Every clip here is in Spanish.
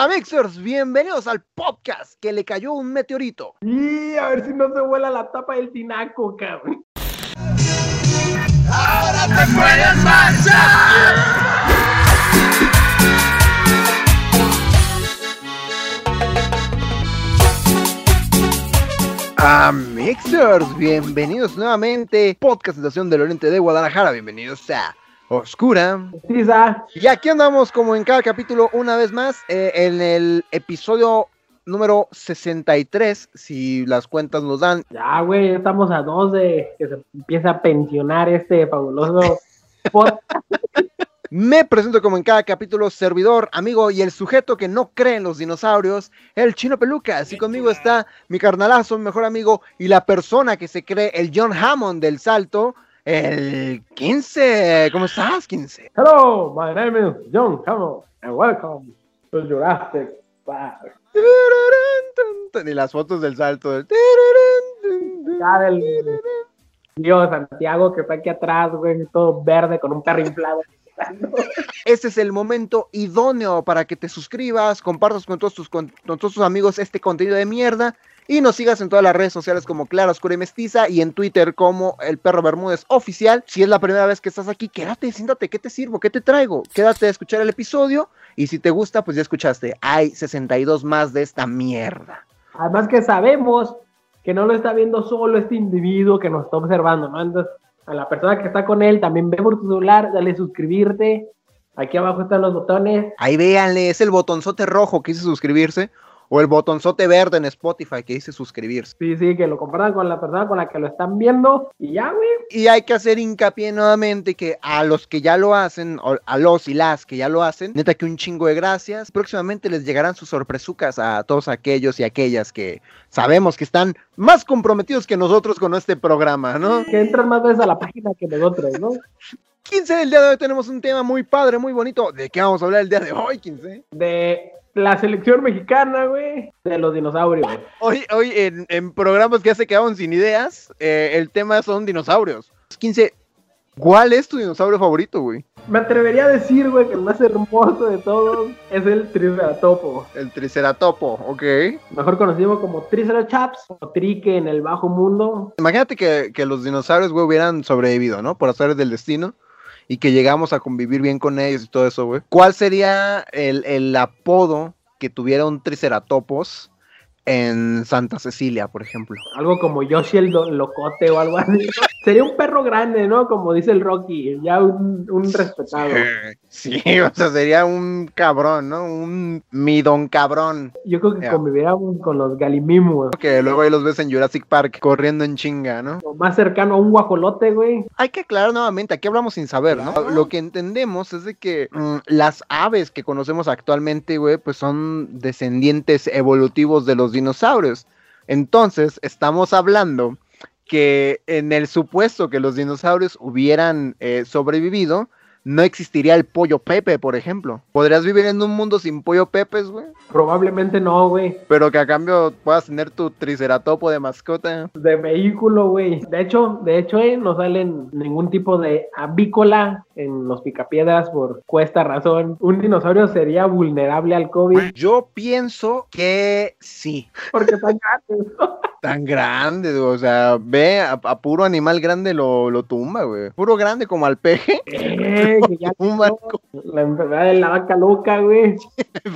Avixers, bienvenidos al podcast que le cayó un meteorito. Y a ver si no se vuela la tapa del tinaco, cabrón. ¡Ahora te puedes marchar! Amixers, bienvenidos nuevamente, podcastestación del Oriente de Guadalajara, bienvenidos a Oscura. Sí, y aquí andamos como en cada capítulo una vez más, en el episodio número 63, si las cuentas nos dan. Ya, güey, estamos a 2 de que se empieza a pensionar este fabuloso podcast. Me presento como en cada capítulo, servidor, amigo y el sujeto que no cree en los dinosaurios, el Chino Pelucas, y conmigo está mi carnalazo, mi mejor amigo, y la persona que se cree el John Hammond del Salto, el 15. ¿Cómo estás, 15? Hello, my name is John Hammond, and welcome to Jurassic Park. Y las fotos del Salto. Dios, Santiago, que está aquí atrás, güey, todo verde, con un perro inflado. Este es el momento idóneo para que te suscribas, compartas con todos tus amigos este contenido de mierda y nos sigas en todas las redes sociales como Claroscuro y Mestiza y en Twitter como El Perro Bermúdez Oficial. Si es la primera vez que estás aquí, quédate, siéntate, ¿qué te sirvo? ¿Qué te traigo? Quédate a escuchar el episodio y si te gusta, pues ya escuchaste. Hay 62 más de esta mierda. Además que sabemos que no lo está viendo solo este individuo que nos está observando, ¿no? Entonces, a la persona que está con él, también ve por tu celular, dale suscribirte, aquí abajo están los botones. Ahí véanle, es el botonzote rojo que dice suscribirse, o el botonzote verde en Spotify que dice suscribirse. Sí, sí, que lo compartan con la persona con la que lo están viendo, y ya, güey. Y hay que hacer hincapié nuevamente que a los que ya lo hacen, o a los y las que ya lo hacen, neta que un chingo de gracias. Próximamente les llegarán sus sorpresucas a todos aquellos y aquellas que sabemos que están más comprometidos que nosotros con este programa, ¿no? Que entran más veces a la página que nosotros, ¿no? 15, el día de hoy tenemos un tema muy padre, muy bonito. ¿De qué vamos a hablar el día de hoy, 15? De la selección mexicana, güey, de los dinosaurios, güey. Hoy en programas que ya se quedaron sin ideas, el tema son dinosaurios. 15, ¿cuál es tu dinosaurio favorito, güey? Me atrevería a decir, güey, que el más hermoso de todos es el Triceratopo. El Triceratopo, ok. Mejor conocido como Triceratops o Trique en el bajo mundo. Imagínate que los dinosaurios, güey, hubieran sobrevivido, ¿no? Por azares del destino. Y que llegamos a convivir bien con ellos y todo eso, güey. ¿Cuál sería el apodo que tuviera un Triceratopos en Santa Cecilia, por ejemplo? Algo como Yoshi el Locote o algo así. Sería un perro grande, ¿no? Como dice el Rocky, ya un respetado. Sí, o sea, sería un cabrón, ¿no? Un midón cabrón. Yo creo que conviviéramos con los Gallimimus. Que luego ahí los ves en Jurassic Park corriendo en chinga, ¿no? O más cercano a un guajolote, güey. Hay que aclarar nuevamente, aquí hablamos sin saber, ¿no? Claro. Lo que entendemos es de que las aves que conocemos actualmente, güey, pues son descendientes evolutivos de los dinosaurios. Entonces, estamos hablando que en el supuesto que los dinosaurios hubieran sobrevivido, no existiría el pollo Pepe, por ejemplo. ¿Podrías vivir en un mundo sin pollo Pepes, güey? Probablemente no, güey. Pero que a cambio puedas tener tu triceratopo de mascota. De vehículo, güey. De hecho, no salen ningún tipo de avícola en los picapiedras por esta razón. Un dinosaurio sería vulnerable al COVID. Yo pienso que sí. Porque están grandes, ¿no? Tan grande, güey. O sea, ve a puro animal grande lo tumba, güey. Puro grande como al peje. Que ya la enfermedad de la vaca loca, güey. La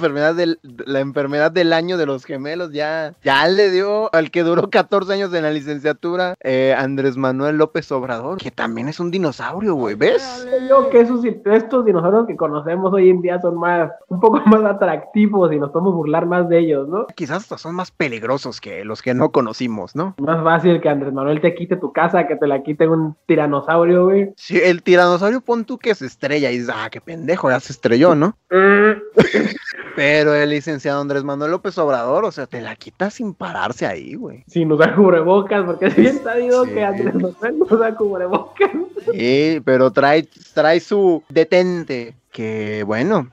enfermedad del año de los gemelos ya le dio al que duró 14 años en la licenciatura, Andrés Manuel López Obrador, que también es un dinosaurio, güey, ¿ves? Yo que estos dinosaurios que conocemos hoy en día son un poco más atractivos y nos podemos burlar más de ellos, ¿no? Quizás hasta son más peligrosos que los que no conocimos, ¿no? Más fácil que Andrés Manuel te quite tu casa que te la quite un tiranosaurio, güey. Sí, el tiranosaurio pon tú que se estrella y dices, ah, qué pendejo, ya se estrelló, ¿no? Pero el licenciado Andrés Manuel López Obrador, o sea, te la quitas sin pararse ahí, güey. Sin usar cubrebocas, porque es bien sabido que Andrés Manuel no usa cubrebocas. Sí, pero trae su detente, que bueno,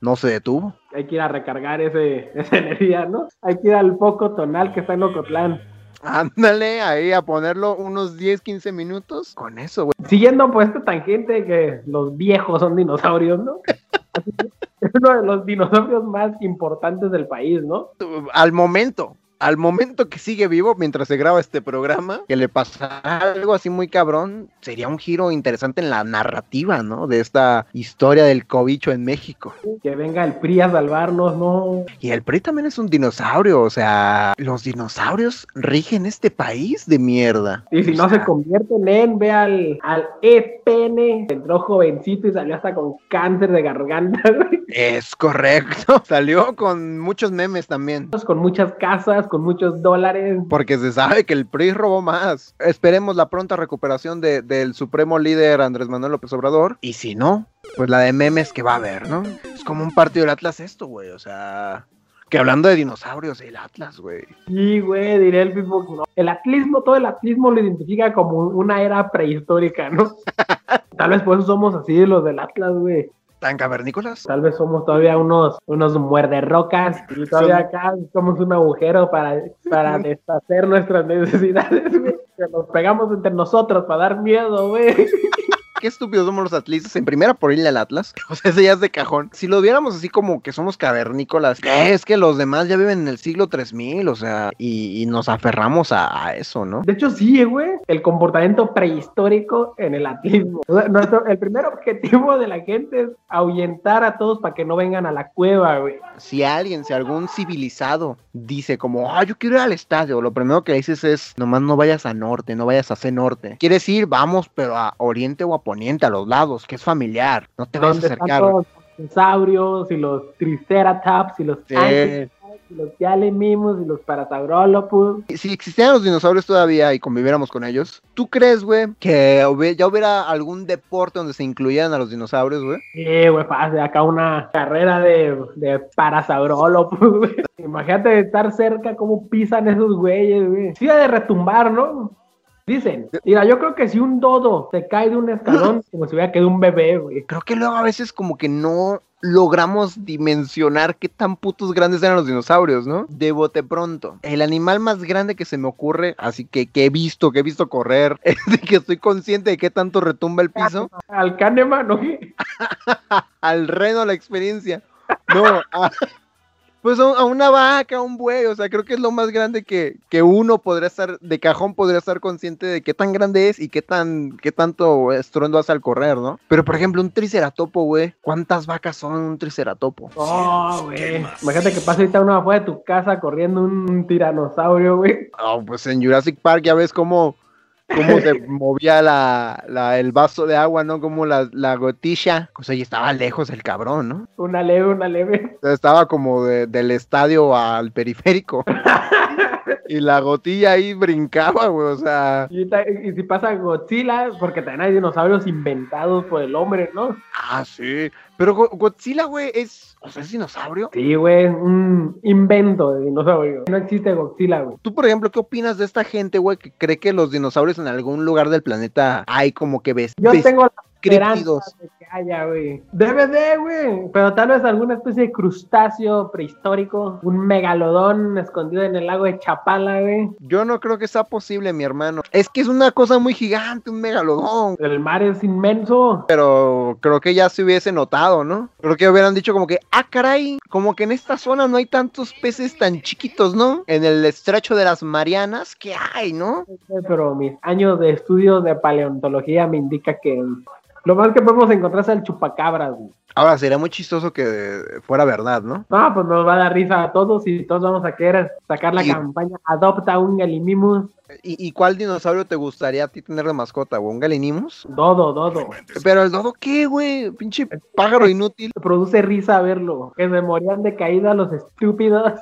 no se detuvo. Hay que ir a recargar esa energía, ¿no? Hay que ir al foco tonal que está en Ocotlán. Ándale, ahí a ponerlo unos 10, 15 minutos con eso, güey. Siguiendo por esta tangente que los viejos son dinosaurios, ¿no? Así que Es uno de los dinosaurios más importantes del país, ¿no? Al momento que sigue vivo, mientras se graba este programa, que le pasa algo así muy cabrón, sería un giro interesante en la narrativa, ¿no? De esta historia del cobicho en México. Que venga el PRI a salvarnos, ¿no? Y el PRI también es un dinosaurio, o sea, los dinosaurios rigen este país de mierda. Y si no se convierten en, ve al EPN, entró jovencito y salió hasta con cáncer de garganta. Es correcto, salió con muchos memes también. Con muchas casas, con muchos dólares. Porque se sabe que el PRI robó más. Esperemos la pronta recuperación del supremo líder Andrés Manuel López Obrador. Y si no, pues la de memes que va a haber, ¿no? Es como un partido del Atlas esto, güey. O sea, que hablando de dinosaurios, el Atlas, güey. Sí, güey, diría el mismo. No. El atlismo, todo el atlismo lo identifica como una era prehistórica, ¿no? Tal vez por eso somos así los del Atlas, güey. ¿Tan cavernícolas? Tal vez somos todavía unos muerderrocas y todavía acá somos un agujero para deshacer nuestras necesidades, güey. Que nos pegamos entre nosotros para dar miedo, güey. Qué estúpidos somos los atlistas, en primera por irle al Atlas, o sea, ese ya es de cajón. Si lo viéramos así como que somos cavernícolas, es que los demás ya viven en el siglo 3000, o sea, y nos aferramos a eso, ¿no? De hecho sí, güey, el comportamiento prehistórico en el atlismo. O sea, el primer objetivo de la gente es ahuyentar a todos para que no vengan a la cueva, güey. Si algún civilizado dice como, yo quiero ir al estadio, lo primero que dices es, nomás no vayas a norte, no vayas a C norte. ¿Quieres ir? Vamos, pero a oriente o a poniente, a los lados, que es familiar, no te vas a acercar. Los dinosaurios y los Triceratops y los y los Gallimimus y los Parasaurolophus. Si existieran los dinosaurios todavía y conviviéramos con ellos, ¿tú crees, güey, que ya hubiera algún deporte donde se incluyeran a los dinosaurios, güey? Sí, güey, pase acá una carrera de Parasaurolophus, güey. Imagínate estar cerca, cómo pisan esos güeyes, güey. Sí, de retumbar, ¿no? Dicen, mira, yo creo que si un dodo se cae de un escalón, como si hubiera quedado un bebé, güey. Creo que luego a veces como que no logramos dimensionar qué tan putos grandes eran los dinosaurios, ¿no? De bote pronto. El animal más grande que se me ocurre, así que he visto correr, es de que estoy consciente de qué tanto retumba el piso. Al Kahneman, ¿no? Al reno la experiencia. No, pues a una vaca, a un buey, o sea, creo que es lo más grande que uno podría estar, de cajón podría estar consciente de qué tan grande es y qué tanto estruendo hace al correr, ¿no? Pero, por ejemplo, un triceratopo, güey, ¿cuántas vacas son un triceratopo? ¡Oh, güey! Imagínate que pasa ahorita uno afuera de tu casa corriendo un tiranosaurio, güey. Oh, pues en Jurassic Park ya ves cómo se movía el vaso de agua, ¿no? Como la gotilla. O sea, y estaba lejos el cabrón, ¿no? Una leve. O sea, estaba como del estadio al periférico. Y la gotilla ahí brincaba, güey, o sea... Y si pasa Godzilla, porque también hay dinosaurios inventados por el hombre, ¿no? Ah, sí. Pero Godzilla, güey, ¿es dinosaurio? Sí, güey, es un invento de dinosaurio. No existe Godzilla, güey. Tú, por ejemplo, ¿qué opinas de esta gente, güey, que cree que los dinosaurios en algún lugar del planeta hay como que ves? Yo tengo la esperanza de que haya, güey. Debe de, güey. Pero tal vez alguna especie de crustáceo prehistórico, un megalodón escondido en el lago de Chapala, güey. Yo no creo que sea posible, mi hermano. Es que es una cosa muy gigante, un megalodón. El mar es inmenso. Pero creo que ya se hubiese notado, ¿no? Creo que hubieran dicho como que, caray, como que en esta zona no hay tantos peces tan chiquitos, ¿no? En el estrecho de las Marianas, ¿qué hay, no? Pero mis años de estudios de paleontología me indica que lo más que podemos encontrar es el chupacabras, güey. Ahora, sería muy chistoso que fuera verdad, ¿no? No, pues nos va a dar risa a todos y todos vamos a querer sacar la campaña Adopta un Gallimimus. ¿Y cuál dinosaurio te gustaría a ti tener de mascota, güey? ¿Un Gallimimus? Dodo. ¿Pero el dodo qué, güey? Pinche pájaro inútil. Produce risa verlo, que se morían de caída los estúpidos.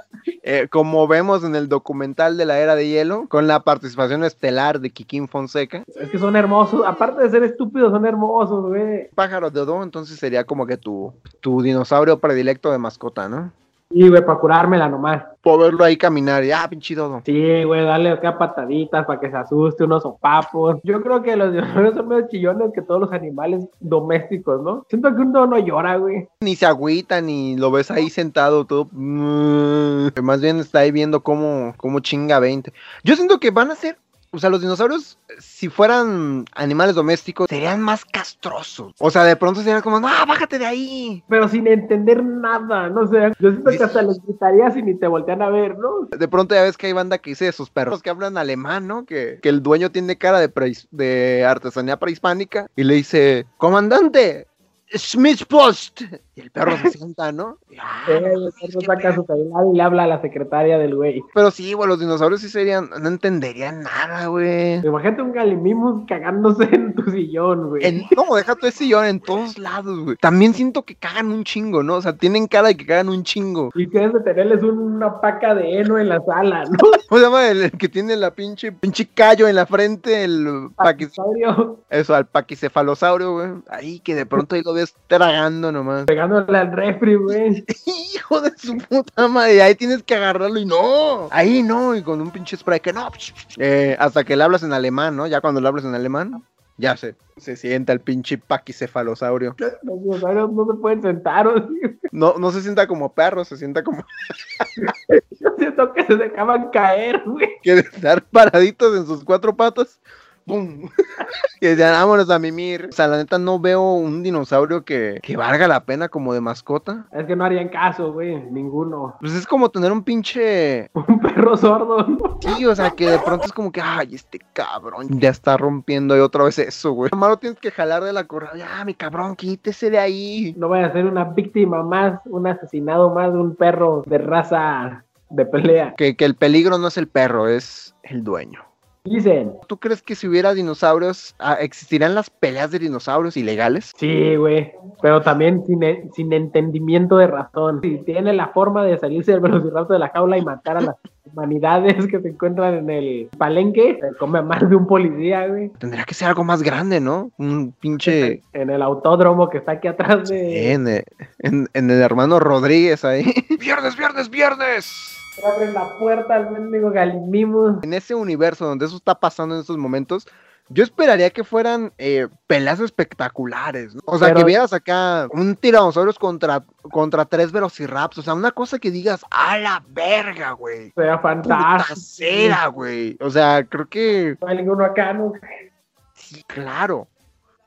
Como vemos en el documental de la Era de Hielo, con la participación estelar de Kikín Fonseca. Es que son hermosos, aparte de ser estúpidos, son hermosos, güey. Pájaro dodo, entonces sería como que tu dinosaurio predilecto de mascota, ¿no? Sí, güey, para curármela nomás. Puedo verlo ahí caminar, pinche dodo. Sí, güey, dale acá pataditas para que se asuste, unos sopapos. Yo creo que los dinosaurios son menos chillones que todos los animales domésticos, ¿no? Siento que un dodo no llora, güey. Ni se agüita, ni lo ves ahí sentado todo. Más bien está ahí viendo cómo chinga 20. Yo siento que van a ser O sea, los dinosaurios, si fueran animales domésticos, serían más castrosos. O sea, de pronto serían como, no, bájate de ahí. Pero sin entender nada, no sé. Yo siento que hasta les gritarías y ni te voltean a ver, ¿no? De pronto ya ves que hay banda que dice de sus perros que hablan alemán, ¿no? Que el dueño tiene cara de artesanía prehispánica y le dice, comandante, Schmitzpost. Y el perro se sienta, ¿no? Y le habla a la secretaria del güey. Pero sí, güey, los dinosaurios sí serían, no entenderían nada, güey. Imagínate un Gallimimus cagándose en tu sillón, güey. No, deja tu sillón en todos lados, güey. También siento que cagan un chingo, ¿no? O sea, tienen cara de que cagan un chingo. Y tienes de tenerles una paca de heno en la sala, ¿no? ¿Cómo se llama el que tiene la pinche callo en la frente? El paquicefalosaurio. Eso, al paquicefalosaurio, güey. Ahí que de pronto ahí lo ves tragando nomás. Al refri, güey. Hijo de su puta madre, ahí tienes que agarrarlo y no, ahí no, y con un pinche spray que no, hasta que le hablas en alemán, ¿no? Ya cuando le hablas en alemán, ya se sienta el pinche paquicefalosaurio. Los dinosaurios no se pueden sentar, ¿o? No se sienta como perro, se sienta como... Yo siento que se dejaban caer, güey. Que de estar paraditos en sus cuatro patas... ¡Pum! Y decían, vámonos a mimir. O sea, la neta no veo un dinosaurio que valga la pena como de mascota. Es que no harían caso, güey, ninguno. Pues es como tener un pinche... un perro sordo, ¿no? Sí, o sea, que de pronto es como que, ay, este cabrón ya está rompiendo y otra vez eso, güey. Malo tienes que jalar de la correa. Ya, mi cabrón, quítese de ahí. No vaya a ser una víctima más, un asesinado más de un perro de raza de pelea. Que el peligro no es el perro, es el dueño. Dicen. ¿Tú crees que si hubiera dinosaurios, existirían las peleas de dinosaurios ilegales? Sí, güey, pero también sin entendimiento de razón. Si tiene la forma de salirse del velociraptor de la jaula y matar a las humanidades que se encuentran en el palenque, se come más de un policía, güey. Tendría que ser algo más grande, ¿no? Un pinche... En el autódromo que está aquí atrás de... Sí, en el hermano Rodríguez ahí. ¡Viernes, viernes, viernes! Abren la puerta al mendigo Gallimimus. En ese universo donde eso está pasando en estos momentos, yo esperaría que fueran peleas espectaculares, ¿no? O sea, pero... que vieras acá un tiranosaurio contra tres velociraptors. O sea, una cosa que digas, ¡a la verga, güey! O sea, fantástico. Sea, güey. O sea, creo que... No hay ninguno acá, ¿no? Sí, claro.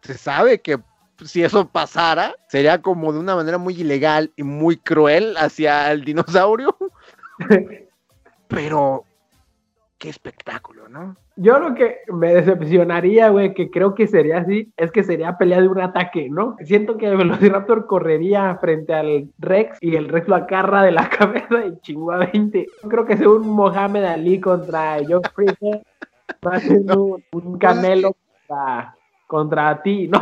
Se sabe que si eso pasara, sería como de una manera muy ilegal y muy cruel hacia el dinosaurio. Pero qué espectáculo, ¿no? Yo lo que me decepcionaría, güey, que creo que sería así, es que sería pelea de un ataque, ¿no? Siento que el Velociraptor correría frente al Rex y el Rex lo agarra de la cabeza y chingó a 20. Yo creo que sea un Mohamed Ali contra John Fraser, más un Canelo contra ti, ¿no?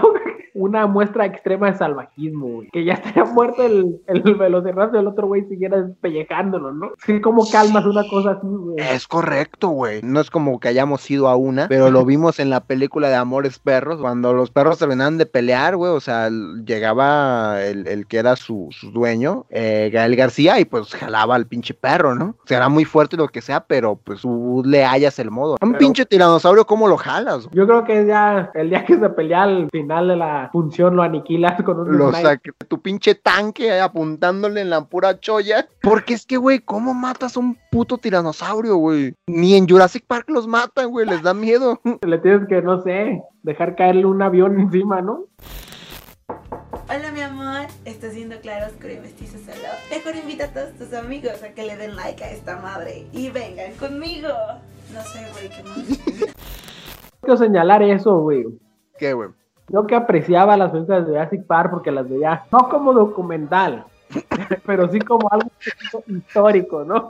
Una muestra extrema de salvajismo, güey. Que ya estaría muerto el velociraptor y el otro güey siguiera despellejándolo, ¿no? Sí, como calmas una cosa así, güey. Es correcto, güey. No es como que hayamos ido a una, pero lo vimos en la película de Amores Perros. Cuando los perros terminaban de pelear, güey, o sea, llegaba el que era su dueño, Gael García, y pues jalaba al pinche perro, ¿no? Será muy fuerte lo que sea, pero pues tú le hallas el modo. Un pinche tiranosaurio, ¿cómo lo jalas, güey? Yo creo que ya el día que se pelea al final de la función lo aniquilas con un... Lo saca tu pinche tanque apuntándole en la pura cholla. Porque es que, güey, ¿cómo matas a un puto tiranosaurio, güey? Ni en Jurassic Park los matan, güey, les da miedo. Le tienes que, no sé, dejar caerle un avión encima, ¿no? Hola, mi amor, está siendo Claroscuro y Mestizo Solo. Mejor invita a todos tus amigos a que le den like a esta madre y vengan conmigo. No sé, güey, qué más. Quiero señalar eso, güey. ¿Qué, güey? Yo que apreciaba las películas de Jurassic Park porque las veía no como documental, pero sí como algo histórico, ¿no?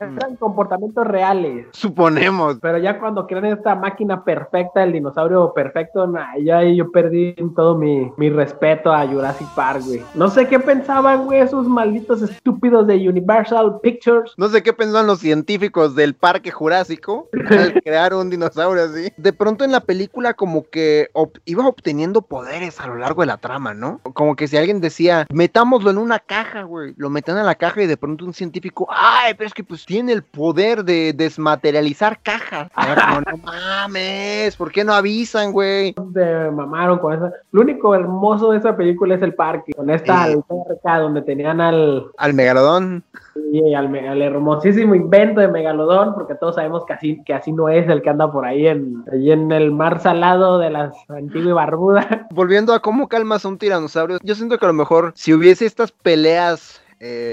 Eran comportamientos reales. Suponemos. Pero ya cuando crean esta máquina perfecta, el dinosaurio perfecto, nah, ya yo perdí todo mi respeto a Jurassic Park, güey. No sé qué pensaban, güey, esos malditos estúpidos de Universal Pictures. No sé qué pensaban los científicos del Parque Jurásico al crear un dinosaurio así. De pronto en la película como que iba obteniendo poderes a lo largo de la trama, ¿no? Como que si alguien decía, metámoslo en una caja, güey. Lo metían en la caja y de pronto un científico, ay, pero es que pues tiene el poder de desmaterializar cajas. Como, no mames, ¿por qué no avisan, güey? Se mamaron con eso. Lo único hermoso de esa película es el parque, con esta alberca donde tenían al Megalodón. Y al hermosísimo invento de Megalodón, porque todos sabemos que así no es el que anda por ahí en el mar salado de las antiguas y barbuda. Volviendo a cómo calmas a un tiranosaurio, yo siento que a lo mejor si hubiese estas peleas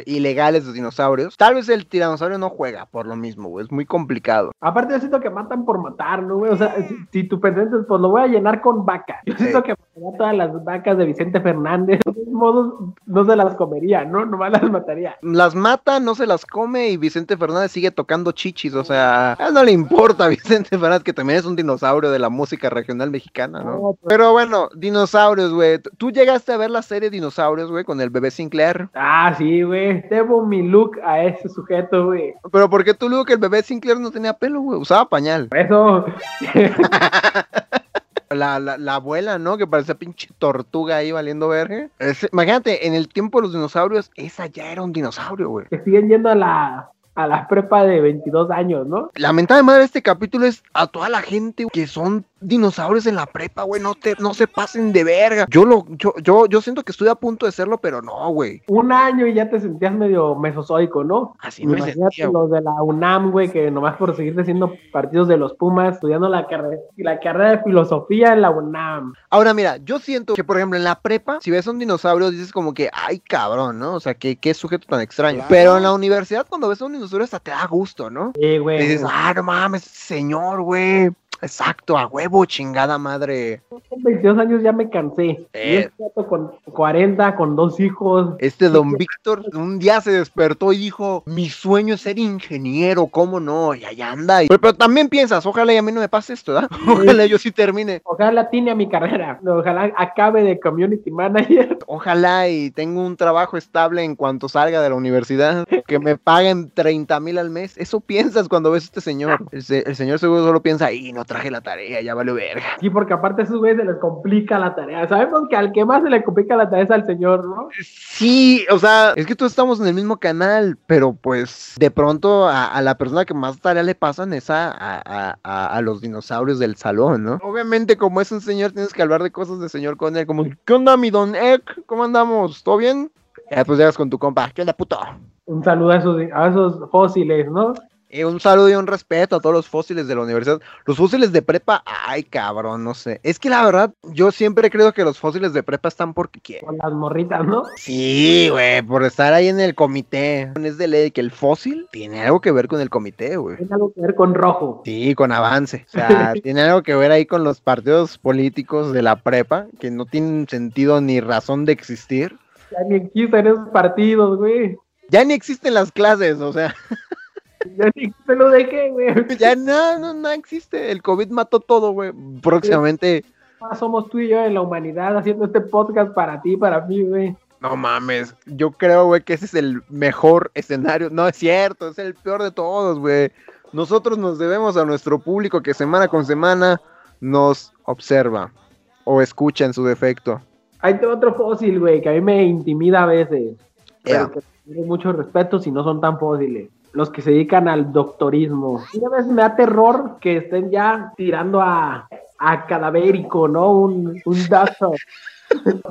ilegales de dinosaurios, tal vez el tiranosaurio no juega por lo mismo, güey, es muy complicado. Aparte yo siento que matan por matar, ¿no, güey? O sea, si tu pendiente, pues lo voy a llenar con vacas. Yo siento que mataría todas las vacas de Vicente Fernández. De todos modos, no se las comería, ¿no? Nomás las mataría. Las mata, no se las come y Vicente Fernández sigue tocando chichis, o sea, no le importa a Vicente Fernández, que también es un dinosaurio de la música regional mexicana, ¿no? No, pero bueno, dinosaurios, güey. ¿Tú llegaste a ver la serie Dinosaurios, güey, con el bebé Sinclair? Ah, sí, güey, debo mi look a ese sujeto, güey. Pero ¿por qué tu look? El bebé Sinclair no tenía pelo, güey, usaba pañal. Eso. La abuela, ¿no? Que parecía pinche tortuga ahí valiendo verga. Imagínate, en el tiempo de los dinosaurios, esa ya era un dinosaurio, güey. Que siguen yendo a la prepa de 22 años, ¿no? La mentada de madre de este capítulo es a toda la gente que son dinosaurios en la prepa, güey, no se pasen de verga. Yo siento que estoy a punto de serlo, pero no, güey. Un año y ya te sentías medio mesozoico, ¿no? Así no me sentía, los de la UNAM, güey, que nomás por seguirte haciendo partidos de los Pumas, estudiando la carrera de filosofía en la UNAM. Ahora, mira, yo siento que, por ejemplo, en la prepa, si ves a un dinosaurio, dices como que, ay, cabrón, ¿no? O sea, qué sujeto tan extraño. Claro. Pero en la universidad, cuando ves a un dinosaurio, hasta te da gusto, ¿no? Sí, güey. Y dices, ah, no mames, señor, güey. Exacto, a huevo, chingada madre. Con 22 años ya me cansé. Con 40, con 2 hijos. Este don Víctor un día se despertó y dijo, mi sueño es ser ingeniero, ¿cómo no? Y allá anda. Pero también piensas, ojalá y a mí no me pase esto, ¿verdad? Sí. Ojalá yo sí termine. Ojalá tiene a mi carrera. Ojalá acabe de community manager. Ojalá y tengo un trabajo estable en cuanto salga de la universidad. Que me paguen 30,000 al mes. Eso piensas cuando ves a este señor. El señor seguro solo piensa, y no traje la tarea, ya vale verga. Sí, porque aparte a esos güeyes se les complica la tarea. Sabemos que al que más se le complica la tarea es al señor, ¿no? Sí, o sea, es que todos estamos en el mismo canal, pero pues de pronto a la persona que más tarea le pasan es a los dinosaurios del salón, ¿no? Obviamente, como es un señor, tienes que hablar de cosas de señor con él, como, ¿qué onda, mi don Ek? ¿Cómo andamos? ¿Todo bien? Pues llegas con tu compa, ¿qué onda, puto? Un saludo a esos fósiles, ¿no? Un saludo y un respeto a todos los fósiles de la universidad. Los fósiles de prepa, ay cabrón, no sé. Es que la verdad, yo siempre creo que los fósiles de prepa están porque quieren. Con las morritas, ¿no? Sí, güey, por estar ahí en el comité. Es de ley que el fósil tiene algo que ver con el comité, güey. Tiene algo que ver con rojo. Sí, con avance. O sea, tiene algo que ver ahí con los partidos políticos de la prepa, que no tienen sentido ni razón de existir. Ya ni existen esos partidos, güey. Ya ni existen las clases, o sea... Ya ni se lo dejé, güey. Ya no existe. El COVID mató todo, güey. Próximamente. Somos tú y yo en la humanidad haciendo este podcast para ti, para mí, güey. No mames. Yo creo, güey, que ese es el mejor escenario. No, es cierto. Es el peor de todos, güey. Nosotros nos debemos a nuestro público que semana con semana nos observa o escucha en su defecto. Hay otro fósil, güey, que a mí me intimida a veces. Yeah. Pero que tiene mucho respeto si no son tan fósiles. Los que se dedican al doctorismo. Una vez me da terror que estén ya tirando a cadavérico, ¿no? Un dato.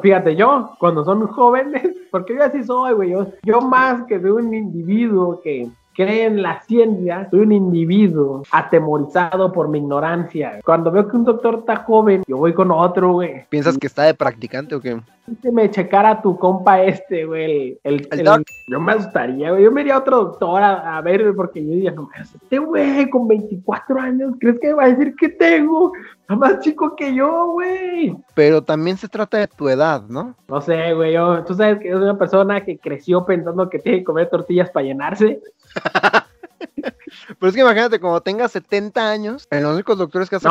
Fíjate, yo, cuando son jóvenes, porque yo así soy, güey. Yo más que soy un individuo que cree en la ciencia, soy un individuo atemorizado por mi ignorancia. Cuando veo que un doctor está joven, yo voy con otro, güey. ¿Piensas que está de practicante o qué? Me checara tu compa este, güey. El yo me asustaría, güey. Yo me iría a otro doctor a ver, porque yo diría, no, este güey con 24 años, ¿crees que va a decir que tengo? Está más chico que yo, güey. Pero también se trata de tu edad, ¿no? No sé, güey. Tú sabes que yo soy una persona que creció pensando que tiene que comer tortillas para llenarse. Pero es que imagínate, cuando tengas 70 años, en los únicos doctores que hacen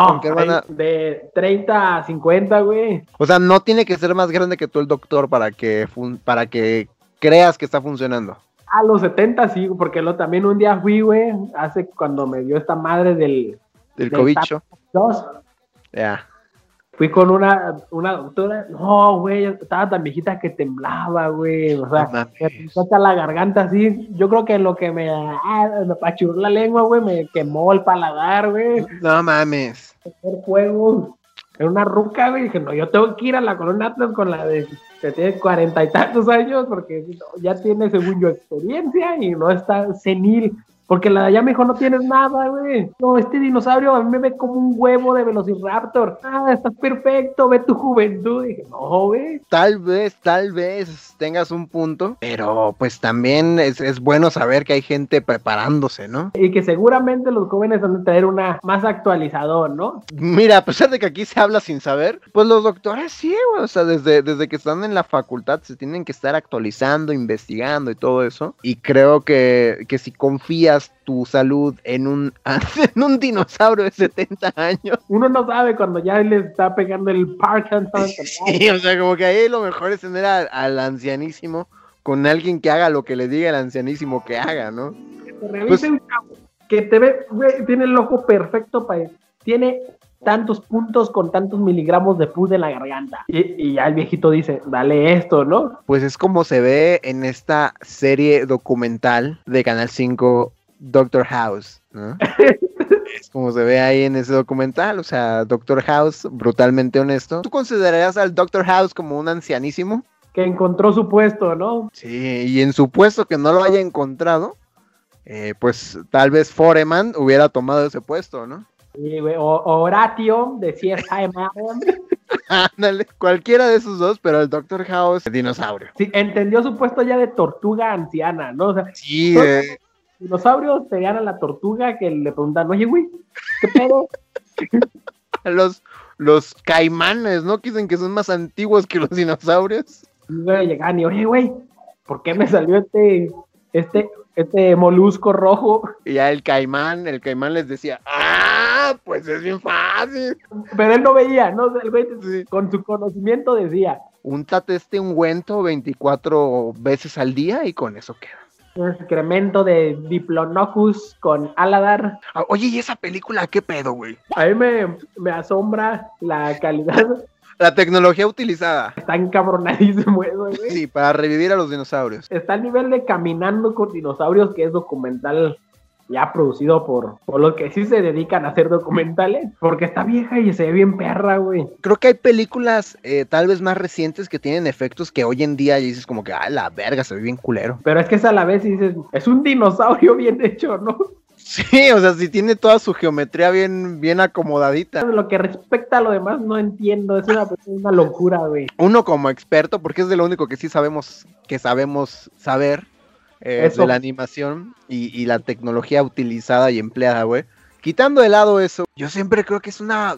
de 30 a 50, güey. O sea, no tiene que ser más grande que tú el doctor para que creas que está funcionando. A los 70 sí, porque también un día fui, güey, cuando me dio esta madre del cobicho. Ya. Yeah. Fui con una doctora, no, güey, estaba tan viejita que temblaba, güey, o sea, me toca la garganta así, yo creo que lo que me apachurró la lengua, güey, me quemó el paladar, güey. No mames. Hacer fuego, era una ruca, güey, dije, no, yo tengo que ir a la Colonia Atlas con la de que tiene 40 y tantos años, porque ya tiene, según yo, experiencia y no está senil. Porque la de allá me dijo, no tienes nada, güey. No, este dinosaurio a mí me ve como un huevo de Velociraptor. Ah, estás perfecto, ve tu juventud. Y dije, no, güey. Tal vez tengas un punto, pero pues también es bueno saber que hay gente preparándose, ¿no? Y que seguramente los jóvenes van a traer una más actualizador, ¿no? Mira, a pesar de que aquí se habla sin saber, pues los doctores sí, güey. O sea, desde que están en la facultad se tienen que estar actualizando, investigando y todo eso. Y creo que si confías tu salud en un dinosaurio de 70 años. Uno no sabe cuando ya le está pegando el Parkinson. Sí, o sea, como que ahí lo mejor es tener al ancianísimo con alguien que haga lo que le diga el ancianísimo que haga, ¿no? Que te revise, pues, un cabo, que te ve, tiene el ojo perfecto para... Tiene tantos puntos con tantos miligramos de pus en la garganta. Y ya el viejito dice, dale esto, ¿no? Pues es como se ve en esta serie documental de Canal 5, Doctor House, ¿no? Es como se ve ahí en ese documental, o sea, Doctor House, brutalmente honesto. ¿Tú considerarías al Doctor House como un ancianísimo? Que encontró su puesto, ¿no? Sí, y en su puesto que no lo haya encontrado, pues tal vez Foreman hubiera tomado ese puesto, ¿no? O Horatio, de C.S.I. Ándale, cualquiera de esos dos, pero el Doctor House, dinosaurio. Sí, entendió su puesto ya de tortuga anciana, ¿no? O sea, sí, los dinosaurios pegan a la tortuga que le preguntan, oye, güey, ¿qué pedo? los caimanes, ¿no? Que dicen que son más antiguos que los dinosaurios. Y güey, llegan y, oye, güey, ¿por qué me salió este molusco rojo? Y ya el caimán les decía, ¡ah! Pues es bien fácil. Pero él no veía, ¿no? El güey con su conocimiento decía, úntate este ungüento 24 veces al día y con eso queda. Un excremento de Diplodocus con Aladar. Oye, ¿y esa película qué pedo, güey? A mí me asombra la calidad. La tecnología utilizada. Está encabronadísimo eso, güey. Sí, para revivir a los dinosaurios. Está al nivel de Caminando con Dinosaurios, que es documental ya producido por los que sí se dedican a hacer documentales. Porque está vieja y se ve bien perra, güey. Creo que hay películas tal vez más recientes que tienen efectos que hoy en día dices como que, ah, la verga, se ve bien culero. Pero es que es a la vez dices, es un dinosaurio bien hecho, ¿no? Sí, o sea, si tiene toda su geometría bien acomodadita. Lo que respecta a lo demás no entiendo, es una locura, güey. Uno como experto, porque es de lo único que sí sabemos saber de la animación y la tecnología utilizada y empleada, güey. Quitando de lado eso, yo siempre creo que es una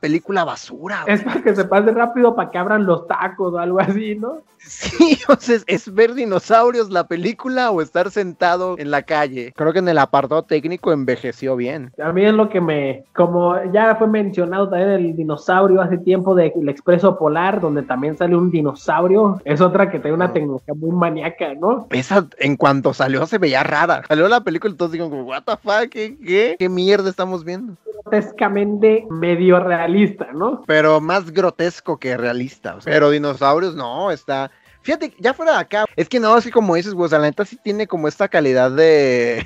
película basura, güey. Es para que se pase rápido, para que abran los tacos o algo así, ¿no? Sí, o sea, es ver dinosaurios la película o estar sentado en la calle. Creo que en el apartado técnico envejeció bien. A mí es lo que como ya fue mencionado también el dinosaurio hace tiempo de El Expreso Polar, donde también sale un dinosaurio. Es otra que tiene una tecnología muy maníaca, ¿no? Esa, en cuanto salió, se veía rara. Salió la película y todos dijeron como, what the fuck, ¿Qué mierda estamos viendo? Grotescamente medio realista, ¿no? Pero más grotesco que realista, o sea. Pero dinosaurios no, está... Fíjate, ya fuera de acá, es que no, así como dices, güey, o sea, la neta sí tiene como esta calidad de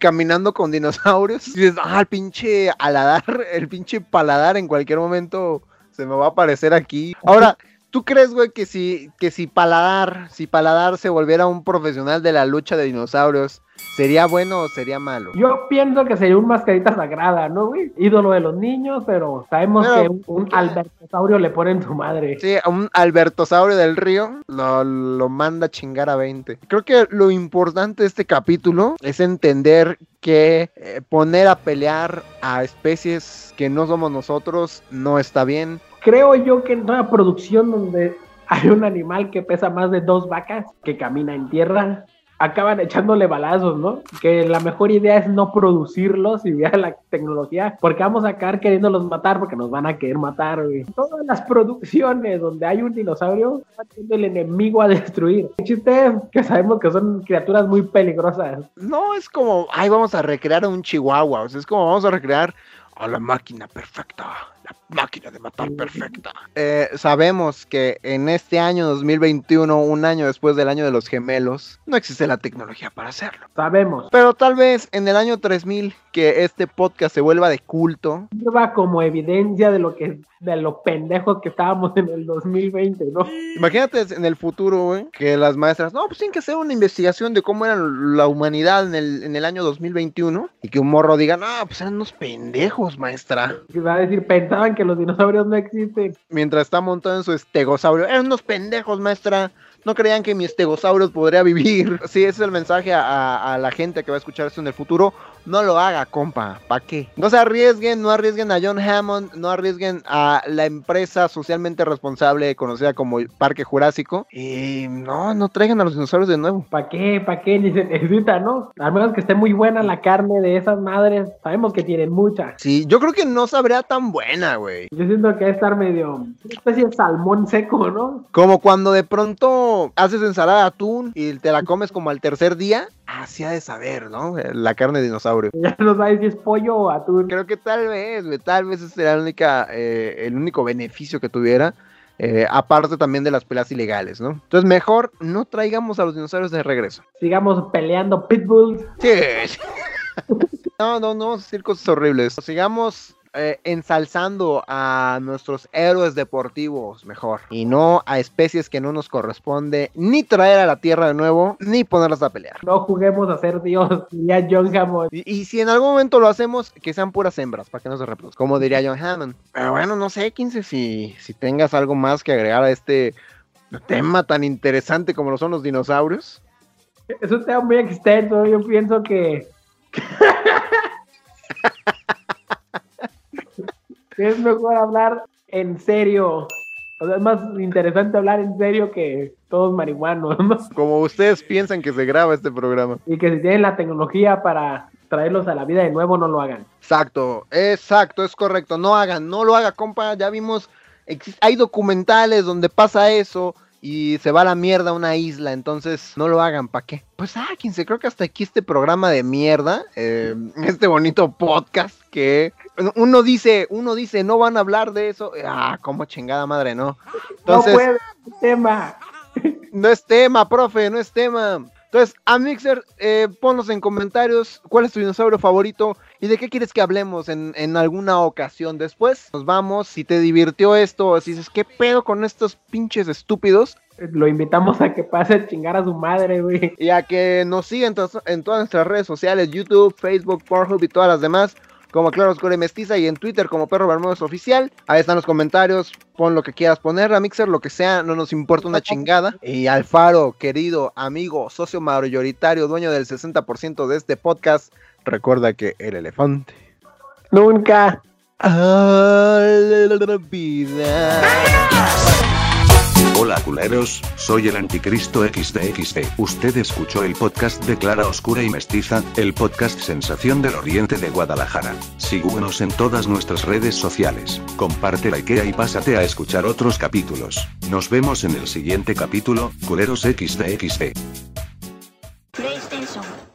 Caminando con Dinosaurios. Y dices, el pinche Aladar, el pinche paladar en cualquier momento se me va a aparecer aquí. Ahora, ¿tú crees, güey, que si Paladar se volviera un profesional de la lucha de dinosaurios, sería bueno o sería malo? Yo pienso que sería un mascarita sagrada, ¿no, güey? Ídolo de los niños, pero sabemos que un albertosaurio le ponen su madre. Sí, a un albertosaurio del río lo manda a chingar a 20. Creo que lo importante de este capítulo es entender que poner a pelear a especies que no somos nosotros no está bien. Creo yo que en una producción donde hay un animal que pesa más de 2 vacas, que camina en tierra, acaban echándole balazos, ¿no? Que la mejor idea es no producirlos y ver la tecnología, porque vamos a acabar queriéndolos matar, porque nos van a querer matar, güey. Todas las producciones donde hay un dinosaurio, está siendo el enemigo a destruir. El chiste es que sabemos que son criaturas muy peligrosas. No es como, vamos a recrear a un chihuahua, o sea, es como vamos a recrear a la máquina perfecta. La máquina de matar perfecta. Sabemos que en este año 2021, un año después del año de los gemelos, no existe la tecnología para hacerlo. Sabemos. Pero tal vez en el año 3000, que este podcast se vuelva de culto. Lleva como evidencia de lo que, de lo pendejos que estábamos en el 2020, ¿no? Imagínate en el futuro, güey, que las maestras, no, pues tienen que hacer una investigación de cómo era la humanidad en el año 2021, y que un morro diga, no, pues eran unos pendejos, maestra. Que va a decir, pensaban que los dinosaurios no existen. Mientras está montado en su estegosaurio, eran unos pendejos, maestra. No creían que mi estegosaurio podría vivir. Sí, ese es el mensaje a la gente que va a escuchar esto en el futuro. No lo haga, compa, ¿pa' qué? No se arriesguen, no arriesguen a John Hammond, no arriesguen a la empresa socialmente responsable conocida como Parque Jurásico. Y no traigan a los dinosaurios de nuevo. ¿Pa' qué? Ni se necesita, ¿no? Al menos que esté muy buena la carne de esas madres. Sabemos que tienen mucha. Sí, yo creo que no sabría tan buena, güey. Yo siento que va a estar medio... una especie de salmón seco, ¿no? Como cuando de pronto haces ensalada de atún y te la comes como al tercer día. Así ha de saber, ¿no? La carne de dinosaurio. Ya no sabes si es pollo o atún. Creo que tal vez ese sería el único beneficio que tuviera, aparte también de las peleas ilegales, ¿no? Entonces mejor no traigamos a los dinosaurios de regreso. Sigamos peleando pitbulls. Sí. No, circos horribles. Sigamos ensalzando a nuestros héroes deportivos mejor, y no a especies que no nos corresponde ni traer a la tierra de nuevo, ni ponerlas a pelear. No juguemos a ser Dios, diría John Hammond. Y si en algún momento lo hacemos, que sean puras hembras, para que no se reproduzcan, como diría John Hammond. Pero bueno, no sé, 15, si tengas algo más que agregar a este tema tan interesante como lo son los dinosaurios. Es un tema muy extenso, yo pienso que... Es mejor hablar en serio. O sea, es más interesante hablar en serio que todos marihuanos, ¿no? Como ustedes piensan que se graba este programa. Y que si tienen la tecnología para traerlos a la vida de nuevo, no lo hagan. Exacto, es correcto. No lo haga, compa. Ya vimos, hay documentales donde pasa eso y se va a la mierda una isla. Entonces, no lo hagan, ¿pa' qué? Pues, quince, creo que hasta aquí este programa de mierda, este bonito podcast que... Uno dice, no van a hablar de eso. Como chingada madre, ¿no? Entonces, no puede, tema. No es tema, profe, no es tema. Entonces, a Mixer, ponnos en comentarios cuál es tu dinosaurio favorito y de qué quieres que hablemos en alguna ocasión después. Nos vamos, si te divirtió esto, si dices, ¿qué pedo con estos pinches estúpidos? Lo invitamos a que pase a chingar a su madre, güey. Y a que nos sigan en todas nuestras redes sociales, YouTube, Facebook, Pornhub y todas las demás, como Claroscuro y Mestiza, y en Twitter como Perro Bermúdez Oficial. Ahí están los comentarios, pon lo que quieras poner, a Mixer, lo que sea, no nos importa una chingada. Y Alfaro, querido amigo, socio mayoritario, dueño del 60% de este podcast, recuerda que el elefante nunca olvida. Hola culeros, soy el anticristo XDXD. Usted escuchó el podcast de Claroscuro y Mestiza, el podcast sensación del oriente de Guadalajara. Síguenos en todas nuestras redes sociales, comparte la IKEA y pásate a escuchar otros capítulos. Nos vemos en el siguiente capítulo, culeros XDXD. PlayStation.